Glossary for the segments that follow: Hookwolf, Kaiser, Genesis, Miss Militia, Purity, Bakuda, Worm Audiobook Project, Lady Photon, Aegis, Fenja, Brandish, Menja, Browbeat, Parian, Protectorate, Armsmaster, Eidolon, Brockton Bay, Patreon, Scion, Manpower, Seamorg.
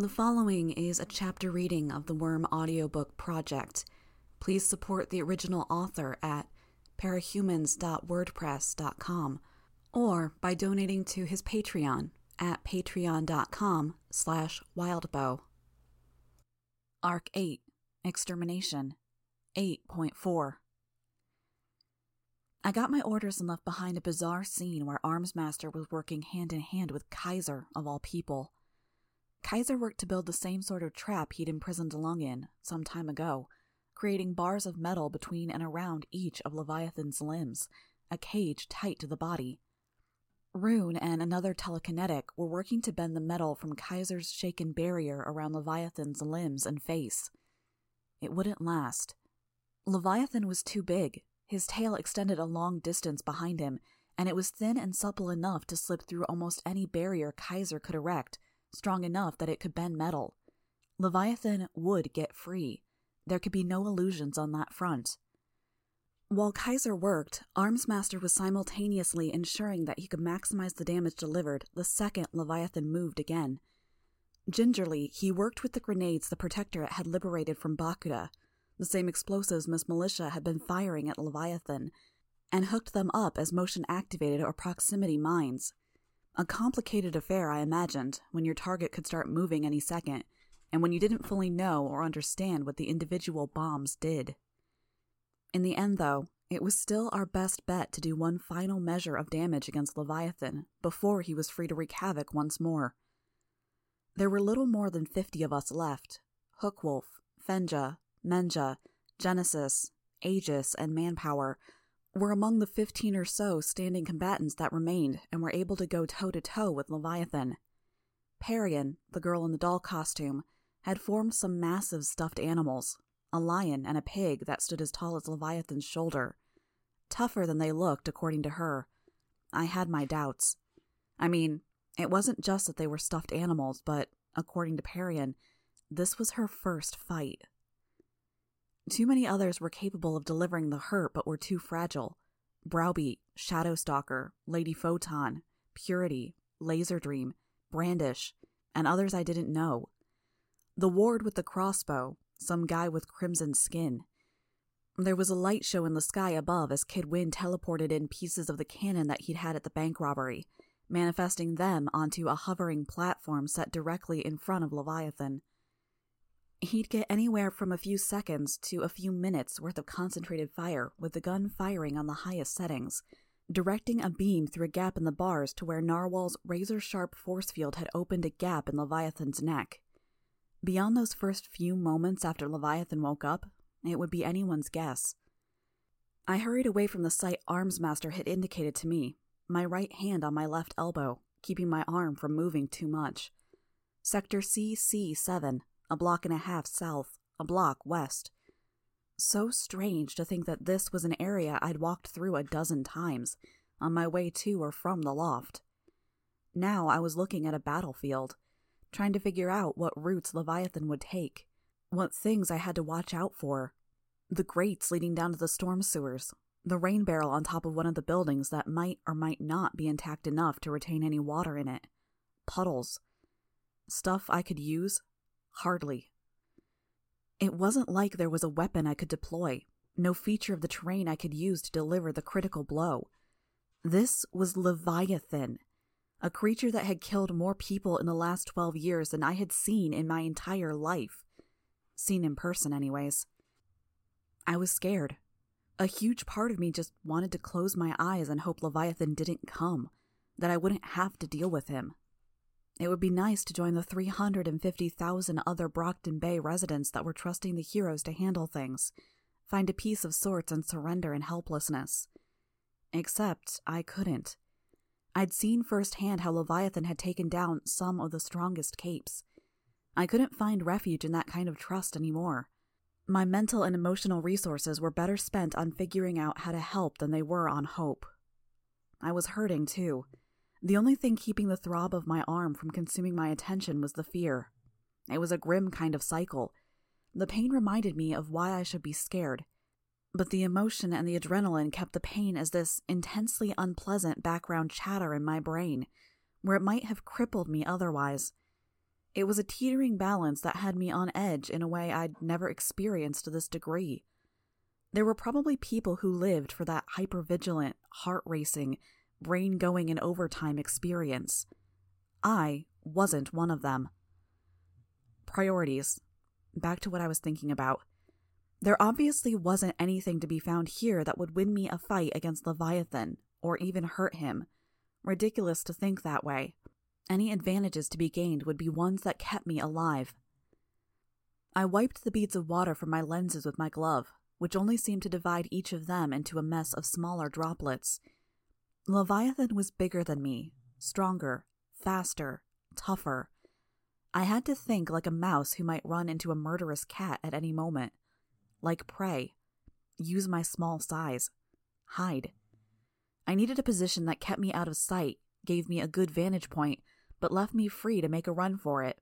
The following is a chapter reading of the Worm Audiobook Project. Please support the original author at parahumans.wordpress.com or by donating to his Patreon at patreon.com/wildbow. Arc 8, Extermination, 8.4. I got my orders and left behind a bizarre scene where Armsmaster was working hand-in-hand with Kaiser, of all people. Kaiser worked to build the same sort of trap he'd imprisoned Lung in some time ago, creating bars of metal between and around each of Leviathan's limbs, a cage tight to the body. Rune and another telekinetic were working to bend the metal from Kaiser's shaken barrier around Leviathan's limbs and face. It wouldn't last. Leviathan was too big. His tail extended a long distance behind him, and it was thin and supple enough to slip through almost any barrier Kaiser could erect, strong enough that it could bend metal. Leviathan would get free. There could be no illusions on that front. While Kaiser worked, Armsmaster was simultaneously ensuring that he could maximize the damage delivered the second Leviathan moved again. Gingerly, he worked with the grenades the Protectorate had liberated from Bakuda, the same explosives Miss Militia had been firing at Leviathan, and hooked them up as motion-activated or proximity mines. A complicated affair, I imagined, when your target could start moving any second, and when you didn't fully know or understand what the individual bombs did. In the end, though, it was still our best bet to do one final measure of damage against Leviathan before he was free to wreak havoc once more. There were little more than 50 of us left: Hookwolf, Fenja, Menja, Genesis, Aegis, and Manpower were among the 15 or so standing combatants that remained and were able to go toe-to-toe with Leviathan. Parian, the girl in the doll costume, had formed some massive stuffed animals, a lion and a pig that stood as tall as Leviathan's shoulder. Tougher than they looked, according to her. I had my doubts. I mean, it wasn't just that they were stuffed animals, but, according to Parian, this was her first fight. Too many others were capable of delivering the hurt but were too fragile. Browbeat, Shadowstalker, Lady Photon, Purity, Laserdream, Brandish, and others I didn't know. The ward with the crossbow, some guy with crimson skin. There was a light show in the sky above as Kid Win teleported in pieces of the cannon that he'd had at the bank robbery, manifesting them onto a hovering platform set directly in front of Leviathan. He'd get anywhere from a few seconds to a few minutes worth of concentrated fire with the gun firing on the highest settings, directing a beam through a gap in the bars to where Narwhal's razor-sharp force field had opened a gap in Leviathan's neck. Beyond those first few moments after Leviathan woke up, it would be anyone's guess. I hurried away from the site Armsmaster had indicated to me, my right hand on my left elbow, keeping my arm from moving too much. Sector CC7. A block and a half south, a block west. So strange to think that this was an area I'd walked through a dozen times, on my way to or from the loft. Now I was looking at a battlefield, trying to figure out what routes Leviathan would take, what things I had to watch out for. The grates leading down to the storm sewers, the rain barrel on top of one of the buildings that might or might not be intact enough to retain any water in it, puddles. Stuff I could use? Hardly. It wasn't like there was a weapon I could deploy, no feature of the terrain I could use to deliver the critical blow. This was Leviathan, a creature that had killed more people in the last 12 years than I had seen in my entire life. Seen in person, anyways. I was scared. A huge part of me just wanted to close my eyes and hope Leviathan didn't come, that I wouldn't have to deal with him. It would be nice to join the 350,000 other Brockton Bay residents that were trusting the heroes to handle things, find a peace of sorts and surrender in helplessness. Except I couldn't. I'd seen firsthand how Leviathan had taken down some of the strongest capes. I couldn't find refuge in that kind of trust anymore. My mental and emotional resources were better spent on figuring out how to help than they were on hope. I was hurting, too. The only thing keeping the throb of my arm from consuming my attention was the fear. It was a grim kind of cycle. The pain reminded me of why I should be scared, but the emotion and the adrenaline kept the pain as this intensely unpleasant background chatter in my brain, where it might have crippled me otherwise. It was a teetering balance that had me on edge in a way I'd never experienced to this degree. There were probably people who lived for that hypervigilant, heart-racing, brain-going in overtime experience. I wasn't one of them. Priorities. Back to what I was thinking about. There obviously wasn't anything to be found here that would win me a fight against Leviathan, or even hurt him. Ridiculous to think that way. Any advantages to be gained would be ones that kept me alive. I wiped the beads of water from my lenses with my glove, which only seemed to divide each of them into a mess of smaller droplets. Leviathan was bigger than me, stronger, faster, tougher. I had to think like a mouse who might run into a murderous cat at any moment. Like prey. Use my small size. Hide. I needed a position that kept me out of sight, gave me a good vantage point, but left me free to make a run for it.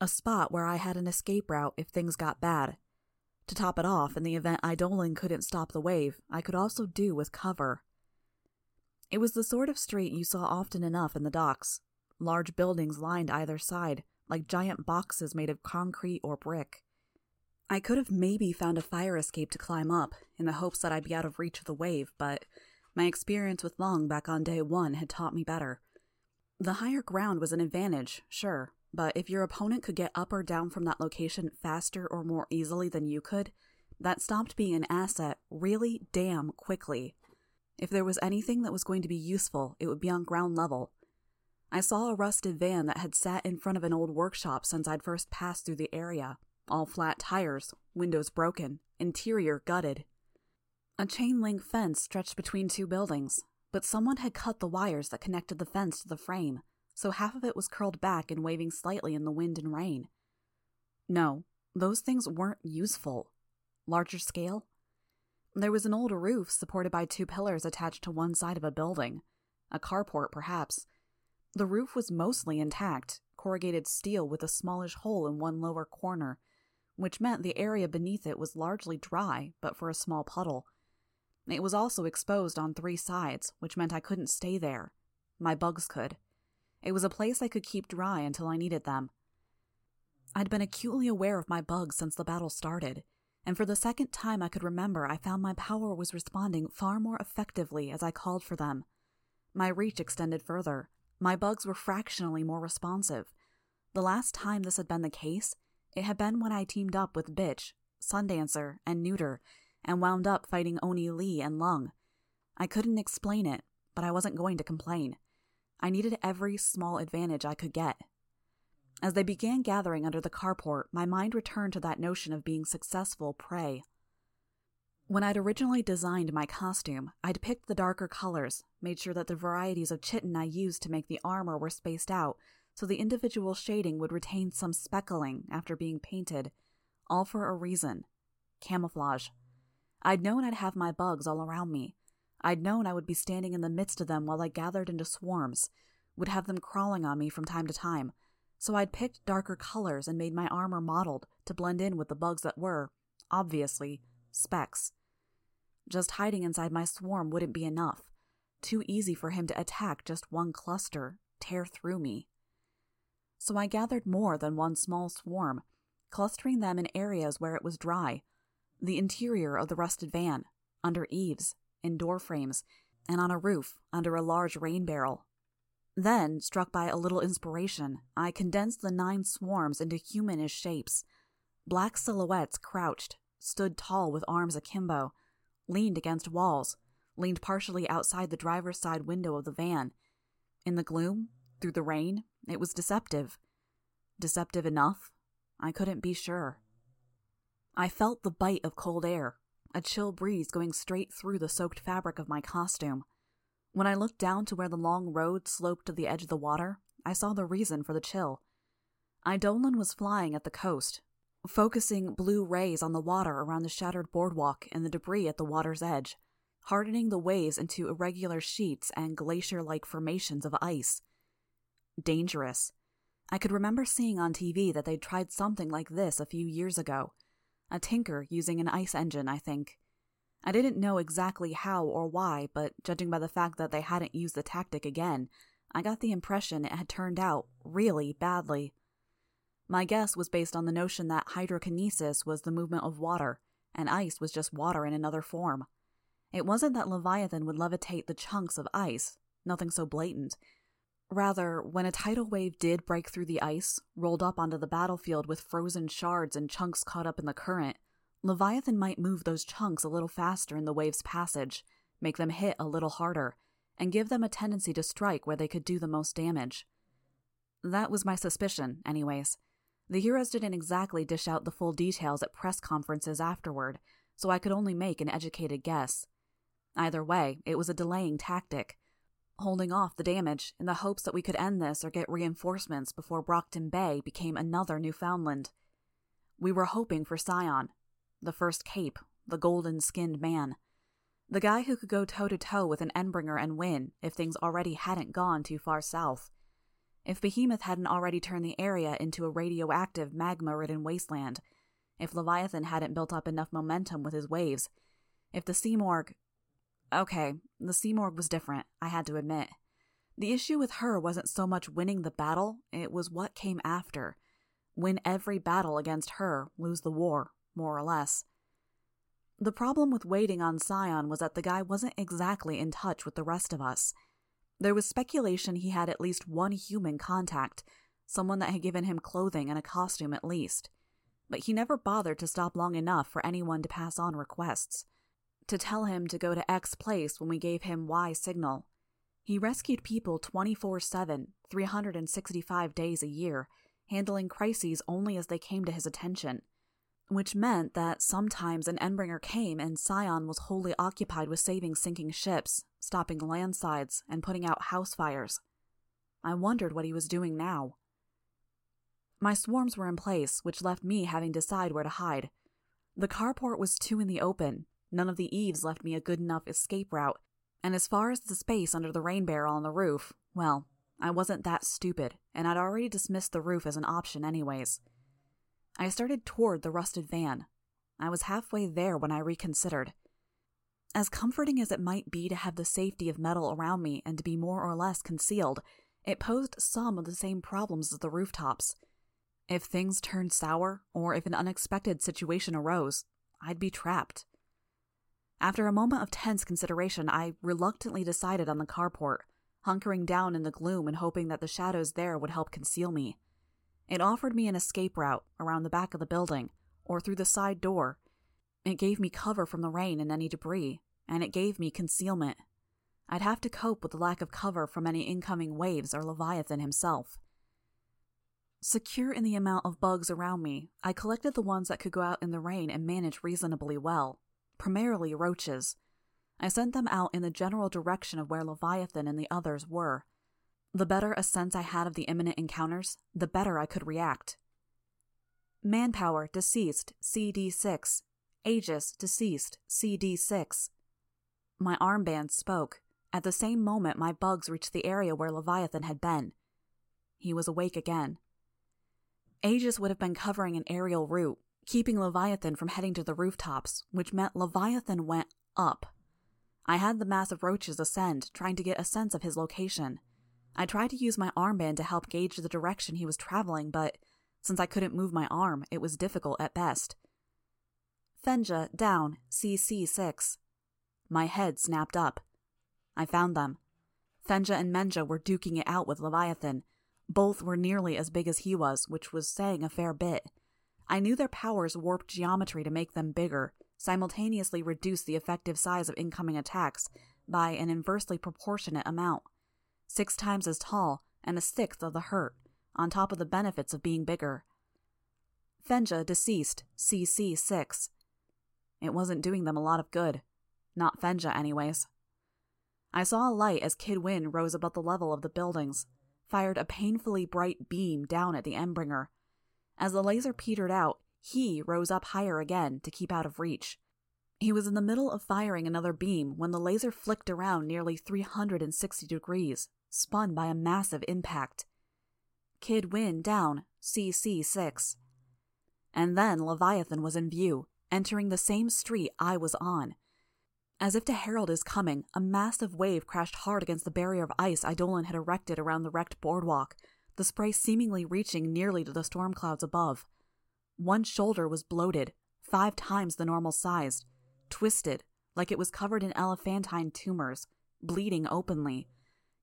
A spot where I had an escape route if things got bad. To top it off, in the event Eidolon couldn't stop the wave, I could also do with cover. It was the sort of street you saw often enough in the docks. Large buildings lined either side, like giant boxes made of concrete or brick. I could have maybe found a fire escape to climb up, in the hopes that I'd be out of reach of the wave, but my experience with Lung back on day one had taught me better. The higher ground was an advantage, sure, but if your opponent could get up or down from that location faster or more easily than you could, that stopped being an asset really damn quickly. If there was anything that was going to be useful, it would be on ground level. I saw a rusted van that had sat in front of an old workshop since I'd first passed through the area. All flat tires, windows broken, interior gutted. A chain-link fence stretched between two buildings, but someone had cut the wires that connected the fence to the frame, so half of it was curled back and waving slightly in the wind and rain. No, those things weren't useful. Larger scale? There was an old roof supported by two pillars attached to one side of a building. A carport, perhaps. The roof was mostly intact, corrugated steel with a smallish hole in one lower corner, which meant the area beneath it was largely dry, but for a small puddle. It was also exposed on three sides, which meant I couldn't stay there. My bugs could. It was a place I could keep dry until I needed them. I'd been acutely aware of my bugs since the battle started, and for the second time I could remember I found my power was responding far more effectively as I called for them. My reach extended further. My bugs were fractionally more responsive. The last time this had been the case, it had been when I teamed up with Bitch, Sundancer, and Neuter, and wound up fighting Oni Lee and Lung. I couldn't explain it, but I wasn't going to complain. I needed every small advantage I could get. As they began gathering under the carport, my mind returned to that notion of being successful prey. When I'd originally designed my costume, I'd picked the darker colors, made sure that the varieties of chitin I used to make the armor were spaced out, so the individual shading would retain some speckling after being painted, all for a reason. Camouflage. I'd known I'd have my bugs all around me. I'd known I would be standing in the midst of them while I gathered into swarms, would have them crawling on me from time to time, so I'd picked darker colors and made my armor mottled to blend in with the bugs that were, obviously, specks. Just hiding inside my swarm wouldn't be enough. Too easy for him to attack just one cluster, tear through me. So I gathered more than one small swarm, clustering them in areas where it was dry, the interior of the rusted van, under eaves, in door frames, and on a roof under a large rain barrel. Then, struck by a little inspiration, I condensed the 9 swarms into humanish shapes. Black silhouettes crouched, stood tall with arms akimbo, leaned against walls, leaned partially outside the driver's side window of the van. In the gloom, through the rain, it was deceptive. Deceptive enough? I couldn't be sure. I felt the bite of cold air, a chill breeze going straight through the soaked fabric of my costume. When I looked down to where the long road sloped to the edge of the water, I saw the reason for the chill. Eidolon was flying at the coast, focusing blue rays on the water around the shattered boardwalk and the debris at the water's edge, hardening the waves into irregular sheets and glacier-like formations of ice. Dangerous. I could remember seeing on TV that they'd tried something like this a few years ago. A tinker using an ice engine, I think. I didn't know exactly how or why, but judging by the fact that they hadn't used the tactic again, I got the impression it had turned out really badly. My guess was based on the notion that hydrokinesis was the movement of water, and ice was just water in another form. It wasn't that Leviathan would levitate the chunks of ice, nothing so blatant. Rather, when a tidal wave did break through the ice, rolled up onto the battlefield with frozen shards and chunks caught up in the current, Leviathan might move those chunks a little faster in the wave's passage, make them hit a little harder, and give them a tendency to strike where they could do the most damage. That was my suspicion, anyways. The heroes didn't exactly dish out the full details at press conferences afterward, so I could only make an educated guess. Either way, it was a delaying tactic, holding off the damage in the hopes that we could end this or get reinforcements before Brockton Bay became another Newfoundland. We were hoping for Scion, the first cape, the golden-skinned man, the guy who could go toe-to-toe with an Endbringer and win if things already hadn't gone too far south, if Behemoth hadn't already turned the area into a radioactive magma-ridden wasteland, if Leviathan hadn't built up enough momentum with his waves, if the Seamorg... Okay, the Seamorg was different, I had to admit. The issue with her wasn't so much winning the battle, it was what came after. Win every battle against her, lose the war, more or less. The problem with waiting on Scion was that the guy wasn't exactly in touch with the rest of us. There was speculation he had at least one human contact, someone that had given him clothing and a costume at least. But he never bothered to stop long enough for anyone to pass on requests, to tell him to go to X place when we gave him Y signal. He rescued people 24/7, 365 days a year, handling crises only as they came to his attention, which meant that sometimes an Endbringer came and Scion was wholly occupied with saving sinking ships, stopping landslides, and putting out house fires. I wondered what he was doing now. My swarms were in place, which left me having to decide where to hide. The carport was too in the open. None of the eaves left me a good enough escape route, and as far as the space under the rain barrel on the roof, well, I wasn't that stupid, and I'd already dismissed the roof as an option anyways. I started toward the rusted van. I was halfway there when I reconsidered. As comforting as it might be to have the safety of metal around me and to be more or less concealed, it posed some of the same problems as the rooftops. If things turned sour, or if an unexpected situation arose, I'd be trapped. After a moment of tense consideration, I reluctantly decided on the carport, hunkering down in the gloom and hoping that the shadows there would help conceal me. It offered me an escape route around the back of the building, or through the side door. It gave me cover from the rain and any debris, and it gave me concealment. I'd have to cope with the lack of cover from any incoming waves or Leviathan himself. Secure in the amount of bugs around me, I collected the ones that could go out in the rain and manage reasonably well. Primarily roaches. I sent them out in the general direction of where Leviathan and the others were. The better a sense I had of the imminent encounters, the better I could react. Manpower, deceased, CD6. Aegis, deceased, CD6. My armband spoke. At the same moment, my bugs reached the area where Leviathan had been. He was awake again. Aegis would have been covering an aerial route, keeping Leviathan from heading to the rooftops, which meant Leviathan went up. I had the mass of roaches ascend, trying to get a sense of his location. I tried to use my armband to help gauge the direction he was traveling, but since I couldn't move my arm, it was difficult at best. Fenja, down, CC6. My head snapped up. I found them. Fenja and Menja were duking it out with Leviathan. Both were nearly as big as he was, which was saying a fair bit. I knew their powers warped geometry to make them bigger, simultaneously reduce the effective size of incoming attacks by an inversely proportionate amount. 6 times as tall, and 1/6 of the hurt, on top of the benefits of being bigger. Fenja, deceased, CC6. It wasn't doing them a lot of good. Not Fenja, anyways. I saw a light as Kid Win rose above the level of the buildings, fired a painfully bright beam down at the Endbringer. As the laser petered out, he rose up higher again to keep out of reach. He was in the middle of firing another beam when the laser flicked around nearly 360 degrees, spun by a massive impact. Kid Win down, CC6. And then Leviathan was in view, entering the same street I was on. As if to herald his coming, a massive wave crashed hard against the barrier of ice Eidolon had erected around the wrecked boardwalk, the spray seemingly reaching nearly to the storm clouds above. One shoulder was bloated, 5 times the normal size, twisted, like it was covered in elephantine tumors, bleeding openly.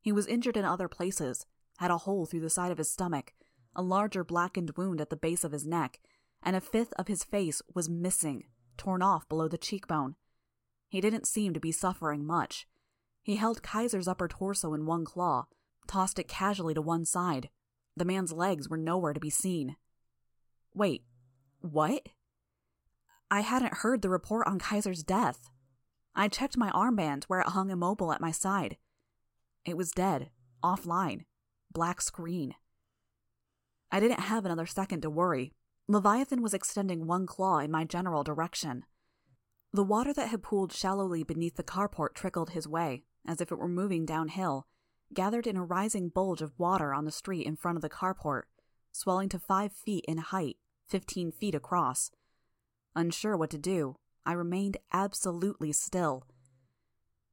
He was injured in other places, had a hole through the side of his stomach, a larger blackened wound at the base of his neck, and 1/5 of his face was missing, torn off below the cheekbone. He didn't seem to be suffering much. He held Kaiser's upper torso in one claw, tossed it casually to one side. The man's legs were nowhere to be seen. Wait, what? I hadn't heard the report on Kaiser's death. I checked my armband where it hung immobile at my side. It was dead, offline, black screen. I didn't have another second to worry. Leviathan was extending one claw in my general direction. The water that had pooled shallowly beneath the carport trickled his way, as if it were moving downhill, gathered in a rising bulge of water on the street in front of the carport, swelling to 5 feet in height, 15 feet across. Unsure what to do, I remained absolutely still.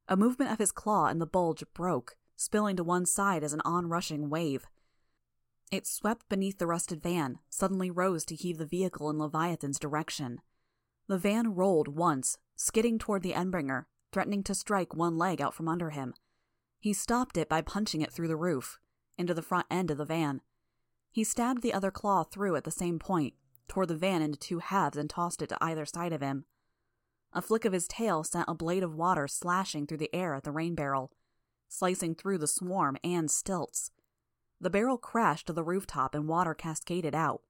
A movement of his claw and the bulge broke, spilling to one side as an onrushing wave. It swept beneath the rusted van, suddenly rose to heave the vehicle in Leviathan's direction. The van rolled once, skidding toward the Endbringer, threatening to strike one leg out from under him. He stopped it by punching it through the roof, into the front end of the van. He stabbed the other claw through at the same point, tore the van into 2 halves and tossed it to either side of him. A flick of his tail sent a blade of water slashing through the air at the rain barrel, slicing through the swarm and stilts. The barrel crashed to the rooftop and water cascaded out.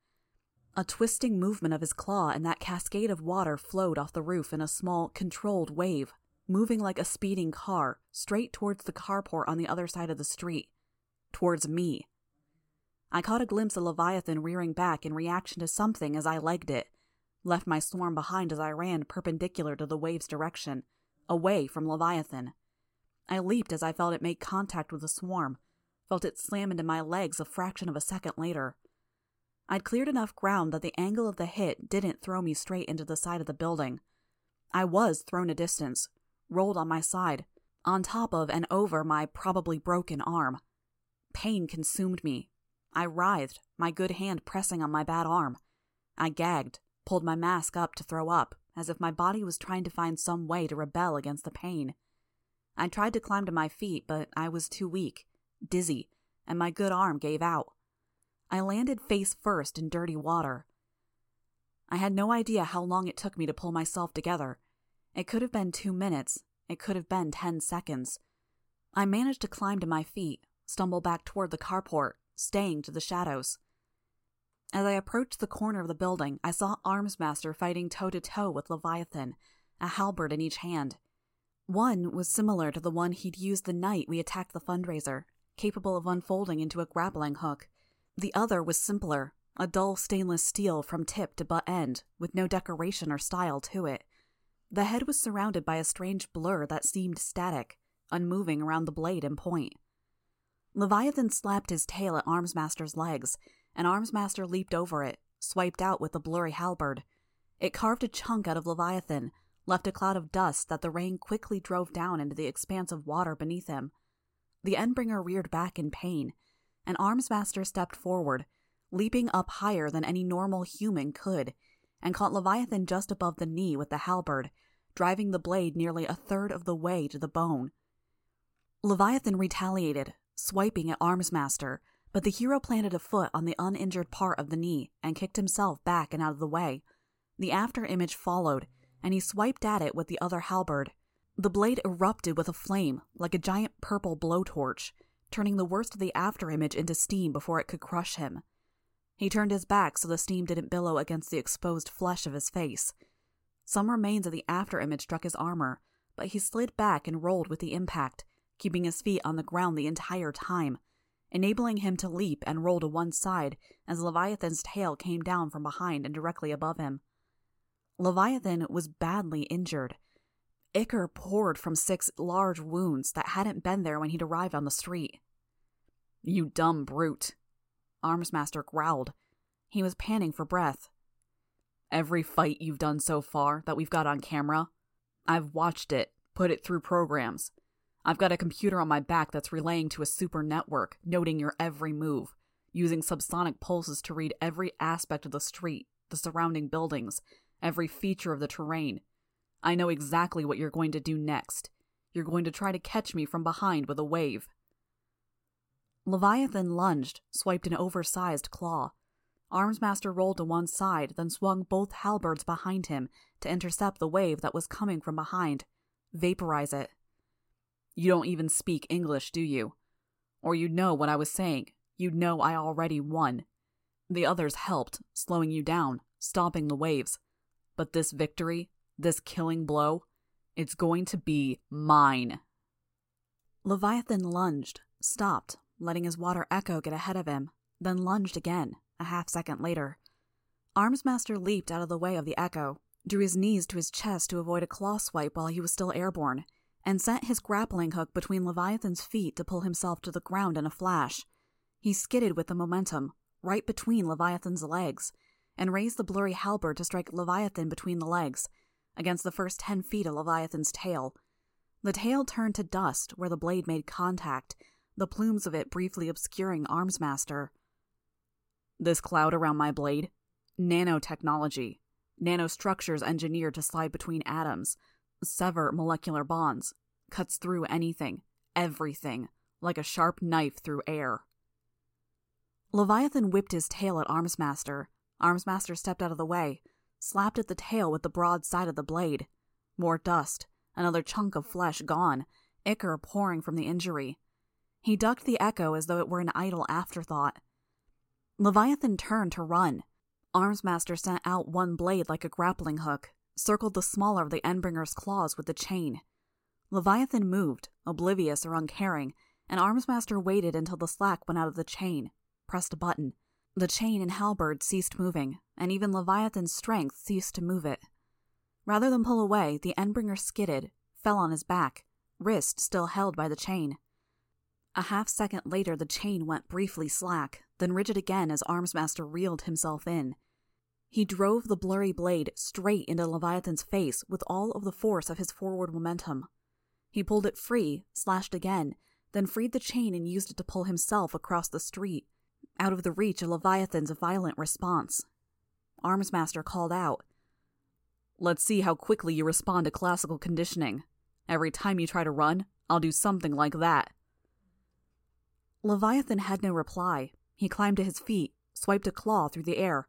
A twisting movement of his claw and that cascade of water flowed off the roof in a small, controlled wave, moving like a speeding car, straight towards the carport on the other side of the street. Towards me. I caught a glimpse of Leviathan rearing back in reaction to something as I legged it, left my swarm behind as I ran perpendicular to the wave's direction, away from Leviathan. I leaped as I felt it make contact with the swarm, felt it slam into my legs a fraction of a second later. I'd cleared enough ground that the angle of the hit didn't throw me straight into the side of the building. I was thrown a distance, rolled on my side, on top of and over my probably broken arm. Pain consumed me. I writhed, my good hand pressing on my bad arm. I gagged, pulled my mask up to throw up, as if my body was trying to find some way to rebel against the pain. I tried to climb to my feet, but I was too weak, dizzy, and my good arm gave out. I landed face first in dirty water. I had no idea how long it took me to pull myself together. It could have been 2 minutes. It could have been 10 seconds. I managed to climb to my feet, stumble back toward the carport, staying to the shadows. As I approached the corner of the building, I saw Armsmaster fighting toe-to-toe with Leviathan, a halberd in each hand. One was similar to the one he'd used the night we attacked the fundraiser, capable of unfolding into a grappling hook. The other was simpler, a dull stainless steel from tip to butt end, with no decoration or style to it. The head was surrounded by a strange blur that seemed static, unmoving around the blade and point. Leviathan slapped his tail at Armsmaster's legs, and Armsmaster leaped over it, swiped out with the blurry halberd. It carved a chunk out of Leviathan, left a cloud of dust that the rain quickly drove down into the expanse of water beneath him. The Endbringer reared back in pain, and Armsmaster stepped forward, leaping up higher than any normal human could, and caught Leviathan just above the knee with the halberd, driving the blade nearly 1/3 of the way to the bone. Leviathan retaliated, swiping at Armsmaster, but the hero planted a foot on the uninjured part of the knee and kicked himself back and out of the way. The after image followed, and he swiped at it with the other halberd. The blade erupted with a flame, like a giant purple blowtorch, turning the worst of the afterimage into steam before it could crush him. He turned his back so the steam didn't billow against the exposed flesh of his face. Some remains of the afterimage struck his armor, but he slid back and rolled with the impact, keeping his feet on the ground the entire time, enabling him to leap and roll to one side as Leviathan's tail came down from behind and directly above him. Leviathan was badly injured. Ichor poured from 6 large wounds that hadn't been there when he'd arrived on the street. "You dumb brute," Armsmaster growled. He was panting for breath. "Every fight you've done so far that we've got on camera, I've watched it, put it through programs. I've got a computer on my back that's relaying to a super network, noting your every move. using subsonic pulses to read every aspect of the street, the surrounding buildings, every feature of the terrain. I know exactly what you're going to do next. You're going to try to catch me from behind with a wave. Leviathan lunged, swiped an oversized claw. Armsmaster rolled to one side, then swung both halberds behind him to intercept the wave that was coming from behind. Vaporize it. You don't even speak English, do you? Or you'd know what I was saying. You'd know I already won. The others helped, slowing you down, stopping the waves. But this victory, this killing blow, it's going to be mine. Leviathan lunged, stopped, letting his water echo get ahead of him, then lunged again, a half-second later. Armsmaster leaped out of the way of the echo, drew his knees to his chest to avoid a claw swipe while he was still airborne, and sent his grappling hook between Leviathan's feet to pull himself to the ground in a flash. He skidded with the momentum, right between Leviathan's legs, and raised the blurry halberd to strike Leviathan between the legs, against the first 10 feet of Leviathan's tail. The tail turned to dust where the blade made contact, the plumes of it briefly obscuring Armsmaster. This cloud around my blade? Nanotechnology. Nanostructures engineered to slide between atoms, sever molecular bonds, cuts through anything, everything, like a sharp knife through air. Leviathan whipped his tail at Armsmaster. Armsmaster stepped out of the way, slapped at the tail with the broad side of the blade. More dust, another chunk of flesh gone, ichor pouring from the injury. He ducked the echo as though it were an idle afterthought. Leviathan turned to run. Armsmaster sent out one blade like a grappling hook, circled the smaller of the Endbringer's claws with the chain. Leviathan moved, oblivious or uncaring, and Armsmaster waited until the slack went out of the chain, pressed a button. The chain and halberd ceased moving, and even Leviathan's strength ceased to move it. Rather than pull away, the Endbringer skidded, fell on his back, wrist still held by the chain. A half-second later, the chain went briefly slack, then rigid again as Armsmaster reeled himself in. He drove the blurry blade straight into Leviathan's face with all of the force of his forward momentum. He pulled it free, slashed again, then freed the chain and used it to pull himself across the street, out of the reach of Leviathan's violent response. Armsmaster called out, "Let's see how quickly you respond to classical conditioning. Every time you try to run, I'll do something like that." Leviathan had no reply. He climbed to his feet, swiped a claw through the air.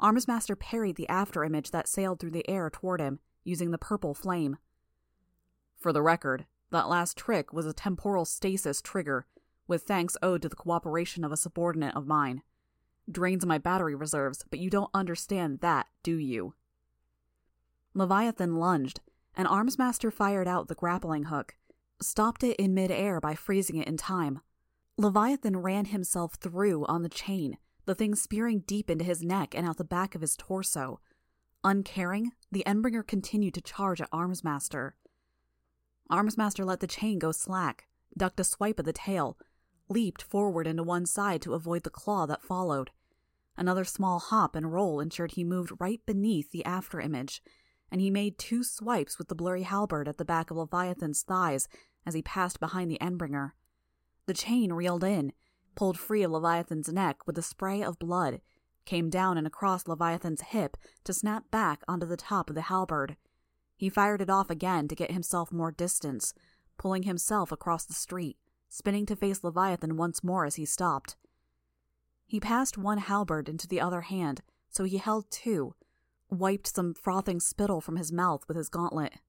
Armsmaster parried the afterimage that sailed through the air toward him, using the purple flame. For the record, that last trick was a temporal stasis trigger, with thanks owed to the cooperation of a subordinate of mine. Drains my battery reserves, but you don't understand that, do you? Leviathan lunged, and Armsmaster fired out the grappling hook, stopped it in mid-air by freezing it in time. Leviathan ran himself through on the chain, the thing spearing deep into his neck and out the back of his torso. Uncaring, the Endbringer continued to charge at Armsmaster. Armsmaster let the chain go slack, ducked a swipe at the tail, leaped forward into one side to avoid the claw that followed. Another small hop and roll ensured he moved right beneath the afterimage, and he made 2 swipes with the blurry halberd at the back of Leviathan's thighs as he passed behind the Endbringer. The chain reeled in, pulled free of Leviathan's neck with a spray of blood, came down and across Leviathan's hip to snap back onto the top of the halberd. He fired it off again to get himself more distance, pulling himself across the street, spinning to face Leviathan once more as he stopped. He passed one halberd into the other hand, so he held 2, wiped some frothing spittle from his mouth with his gauntlet.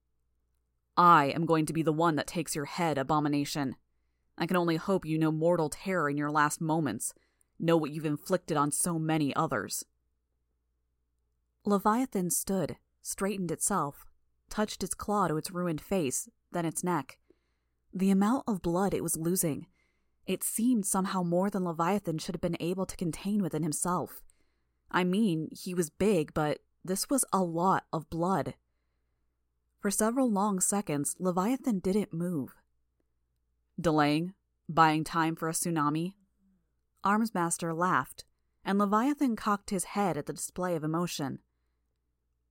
"I am going to be the one that takes your head, abomination. I can only hope you know mortal terror in your last moments, know what you've inflicted on so many others." Leviathan stood, straightened itself, touched its claw to its ruined face, then its neck. The amount of blood it was losing, it seemed somehow more than Leviathan should have been able to contain within himself. I mean, he was big, but this was a lot of blood. For several long seconds, Leviathan didn't move. Delaying? Buying time for a tsunami? Armsmaster laughed, and Leviathan cocked his head at the display of emotion.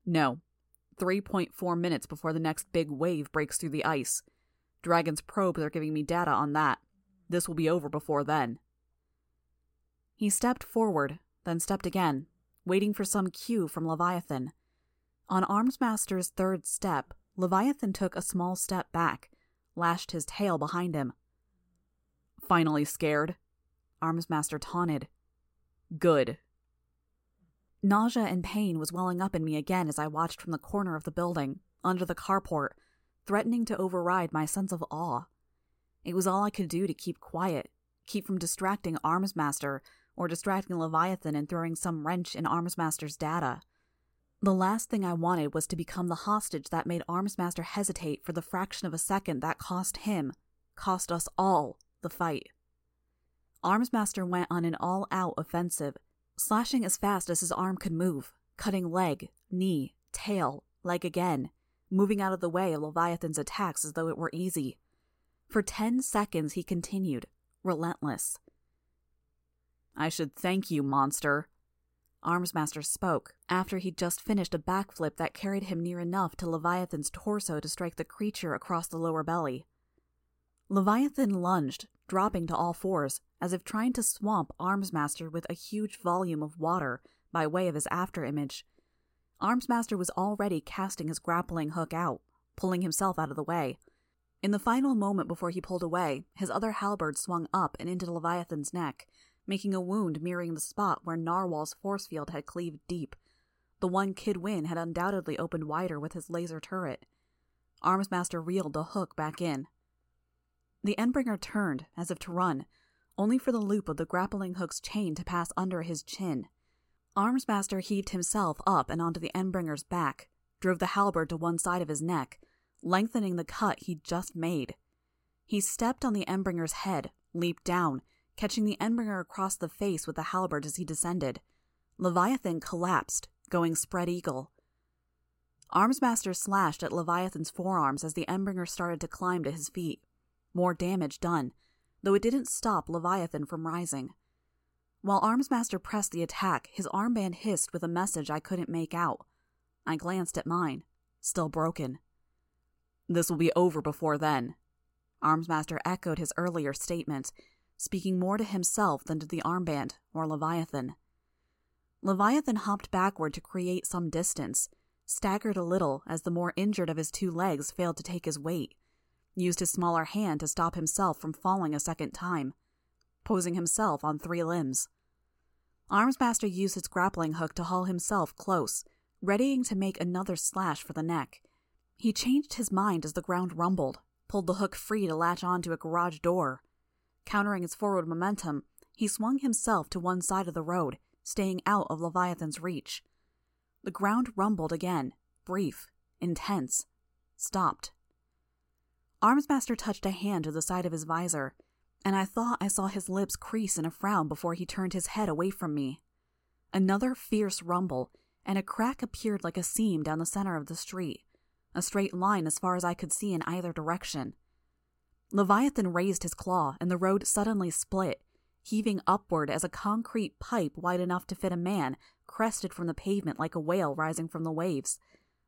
No. 3.4 minutes before the next big wave breaks through the ice. Dragon's probes are giving me data on that. This will be over before then. He stepped forward, then stepped again, waiting for some cue from Leviathan. On Armsmaster's third step, Leviathan took a small step back, lashed his tail behind him. "Finally scared?" Armsmaster taunted. "Good." Nausea and pain was welling up in me again as I watched from the corner of the building, under the carport, threatening to override my sense of awe. It was all I could do to keep quiet, keep from distracting Armsmaster or distracting Leviathan and throwing some wrench in Armsmaster's data. The last thing I wanted was to become the hostage that made Armsmaster hesitate for the fraction of a second that cost him, cost us all, the fight. Armsmaster went on an all-out offensive, slashing as fast as his arm could move, cutting leg, knee, tail, leg again, moving out of the way of Leviathan's attacks as though it were easy. For 10 seconds he continued, relentless. "I should thank you, monster." Armsmaster spoke, after he'd just finished a backflip that carried him near enough to Leviathan's torso to strike the creature across the lower belly. Leviathan lunged, dropping to all fours, as if trying to swamp Armsmaster with a huge volume of water by way of his afterimage. Armsmaster was already casting his grappling hook out, pulling himself out of the way. In the final moment before he pulled away, his other halberd swung up and into Leviathan's neck, making a wound mirroring the spot where Narwhal's force field had cleaved deep, the one Kid Win had undoubtedly opened wider with his laser turret. Armsmaster reeled the hook back in. The Endbringer turned, as if to run, only for the loop of the grappling hook's chain to pass under his chin. Armsmaster heaved himself up and onto the Endbringer's back, drove the halberd to one side of his neck, lengthening the cut he'd just made. He stepped on the Endbringer's head, leaped down, catching the Endbringer across the face with the halberd as he descended. Leviathan collapsed, going spread eagle. Armsmaster slashed at Leviathan's forearms as the Endbringer started to climb to his feet. More damage done, though it didn't stop Leviathan from rising. While Armsmaster pressed the attack, his armband hissed with a message I couldn't make out. I glanced at mine, still broken. "This will be over before then." Armsmaster echoed his earlier statement, speaking more to himself than to the armband or Leviathan. Leviathan hopped backward to create some distance, staggered a little as the more injured of his two legs failed to take his weight, used his smaller hand to stop himself from falling a second time, posing himself on three limbs. Armsmaster used his grappling hook to haul himself close, readying to make another slash for the neck. He changed his mind as the ground rumbled, pulled the hook free to latch onto a garage door. Countering its forward momentum, he swung himself to one side of the road, staying out of Leviathan's reach. The ground rumbled again, brief, intense, stopped. Armsmaster touched a hand to the side of his visor, and I thought I saw his lips crease in a frown before he turned his head away from me. Another fierce rumble, and a crack appeared like a seam down the center of the street, a straight line as far as I could see in either direction. Leviathan raised his claw, and the road suddenly split, heaving upward as a concrete pipe wide enough to fit a man crested from the pavement like a whale rising from the waves.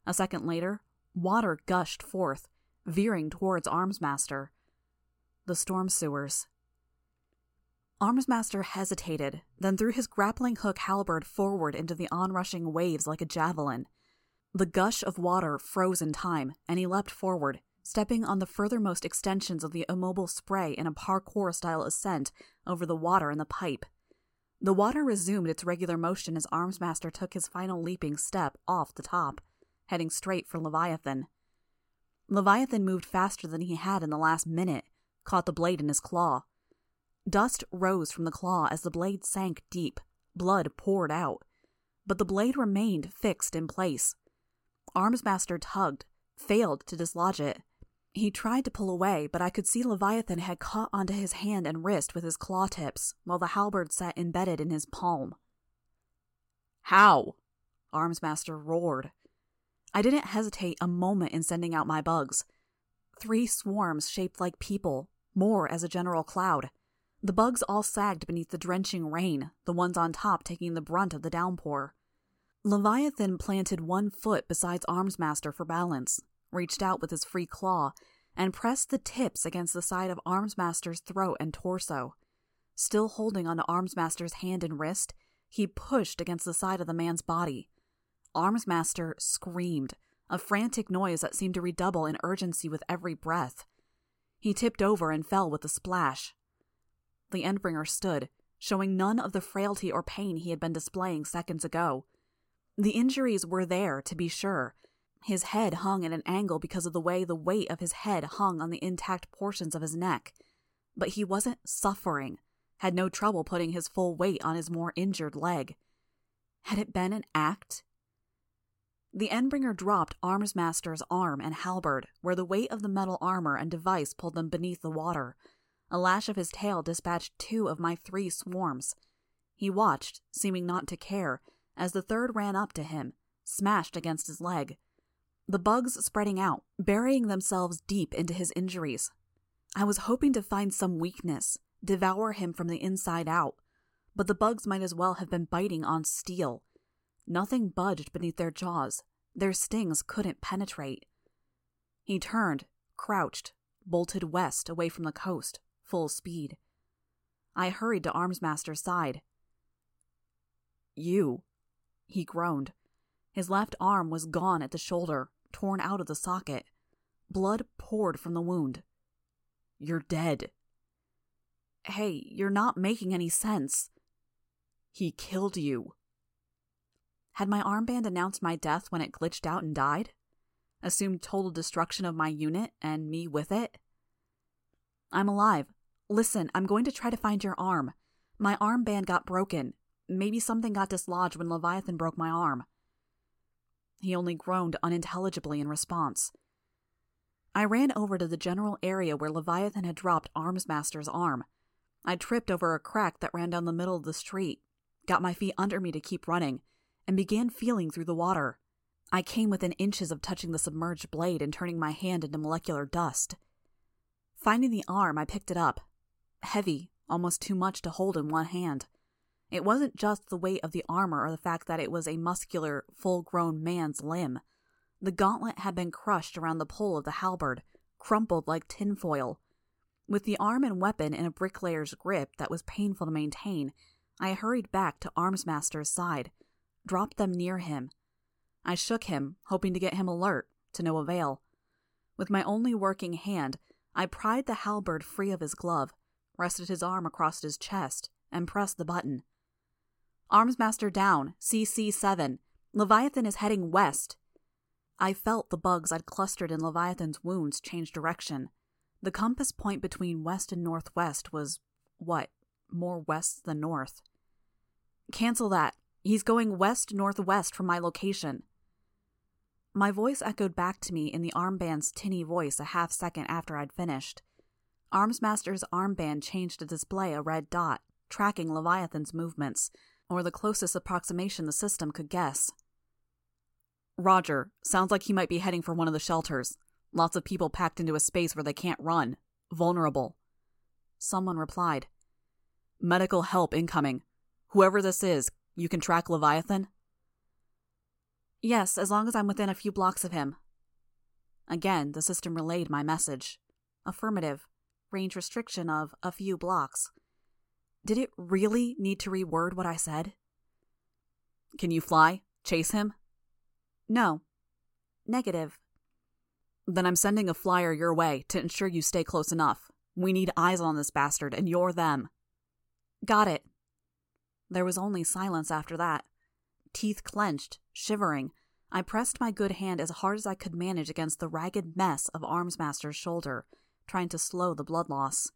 A second later, water gushed forth, veering towards Armsmaster. The storm sewers. Armsmaster hesitated, then threw his grappling hook halberd forward into the onrushing waves like a javelin. The gush of water froze in time, and he leapt forward, stepping on the furthermost extensions of the immobile spray in a parkour-style ascent over the water in the pipe. The water resumed its regular motion as Armsmaster took his final leaping step off the top, heading straight for Leviathan. Leviathan moved faster than he had in the last minute, caught the blade in his claw. Dust rose from the claw as the blade sank deep, blood poured out. But the blade remained fixed in place. Armsmaster tugged, failed to dislodge it. He tried to pull away, but I could see Leviathan had caught onto his hand and wrist with his claw tips, while the halberd sat embedded in his palm. "How?" Armsmaster roared. I didn't hesitate a moment in sending out my bugs. 3 swarms shaped like people, more as a general cloud. The bugs all sagged beneath the drenching rain, the ones on top taking the brunt of the downpour. Leviathan planted one foot besides Armsmaster for balance, reached out with his free claw, and pressed the tips against the side of Armsmaster's throat and torso. Still holding onto Armsmaster's hand and wrist, he pushed against the side of the man's body. Armsmaster screamed, a frantic noise that seemed to redouble in urgency with every breath. He tipped over and fell with a splash. The Endbringer stood, showing none of the frailty or pain he had been displaying seconds ago. The injuries were there, to be sure. His head hung at an angle because of the way the weight of his head hung on the intact portions of his neck. But he wasn't suffering, had no trouble putting his full weight on his more injured leg. Had it been an act? The Endbringer dropped Armsmaster's arm and halberd, where the weight of the metal armor and device pulled them beneath the water. A lash of his tail dispatched 2 of my 3 swarms. He watched, seeming not to care, as the third ran up to him, smashed against his leg. The bugs spreading out, burying themselves deep into his injuries. I was hoping to find some weakness, devour him from the inside out, but the bugs might as well have been biting on steel. Nothing budged beneath their jaws. Their stings couldn't penetrate. He turned, crouched, bolted west away from the coast, full speed. I hurried to Armsmaster's side. "You," he groaned. His left arm was gone at the shoulder, torn out of the socket. Blood poured from the wound. "You're dead." "Hey, you're not making any sense." "He killed you." Had my armband announced my death when it glitched out and died? Assumed total destruction of my unit, and me with it? "I'm alive. Listen, I'm going to try to find your arm. My armband got broken. Maybe something got dislodged when Leviathan broke my arm." He only groaned unintelligibly in response. I ran over to the general area where Leviathan had dropped Armsmaster's arm. I tripped over a crack that ran down the middle of the street, got my feet under me to keep running, and began feeling through the water. I came within inches of touching the submerged blade and turning my hand into molecular dust. Finding the arm, I picked it up. Heavy, almost too much to hold in one hand. It wasn't just the weight of the armor or the fact that it was a muscular, full-grown man's limb. The gauntlet had been crushed around the pole of the halberd, crumpled like tinfoil. With the arm and weapon in a bricklayer's grip that was painful to maintain, I hurried back to Armsmaster's side, dropped them near him. I shook him, hoping to get him alert, to no avail. With my only working hand, I pried the halberd free of his glove, rested his arm across his chest, and pressed the button. "Armsmaster down, CC7. Leviathan is heading west." I felt the bugs I'd clustered in Leviathan's wounds change direction. The compass point between west and northwest was, more west than north. "Cancel that. He's going west-northwest from my location." My voice echoed back to me in the armband's tinny voice a half-second after I'd finished. Armsmaster's armband changed to display a red dot, tracking Leviathan's movements, or the closest approximation the system could guess. "Roger. Sounds like he might be heading for one of the shelters. Lots of people packed into a space where they can't run. Vulnerable." Someone replied. "Medical help incoming. Whoever this is, you can track Leviathan?" "Yes, as long as I'm within a few blocks of him." Again, the system relayed my message. Affirmative. Range restriction of a few blocks. Did it really need to reword what I said? "Can you fly? Chase him?" "No." "Negative." "Then I'm sending a flyer your way to ensure you stay close enough. We need eyes on this bastard, and you're them." "Got it." There was only silence after that. Teeth clenched, shivering, I pressed my good hand as hard as I could manage against the ragged mess of Armsmaster's shoulder, trying to slow the blood loss.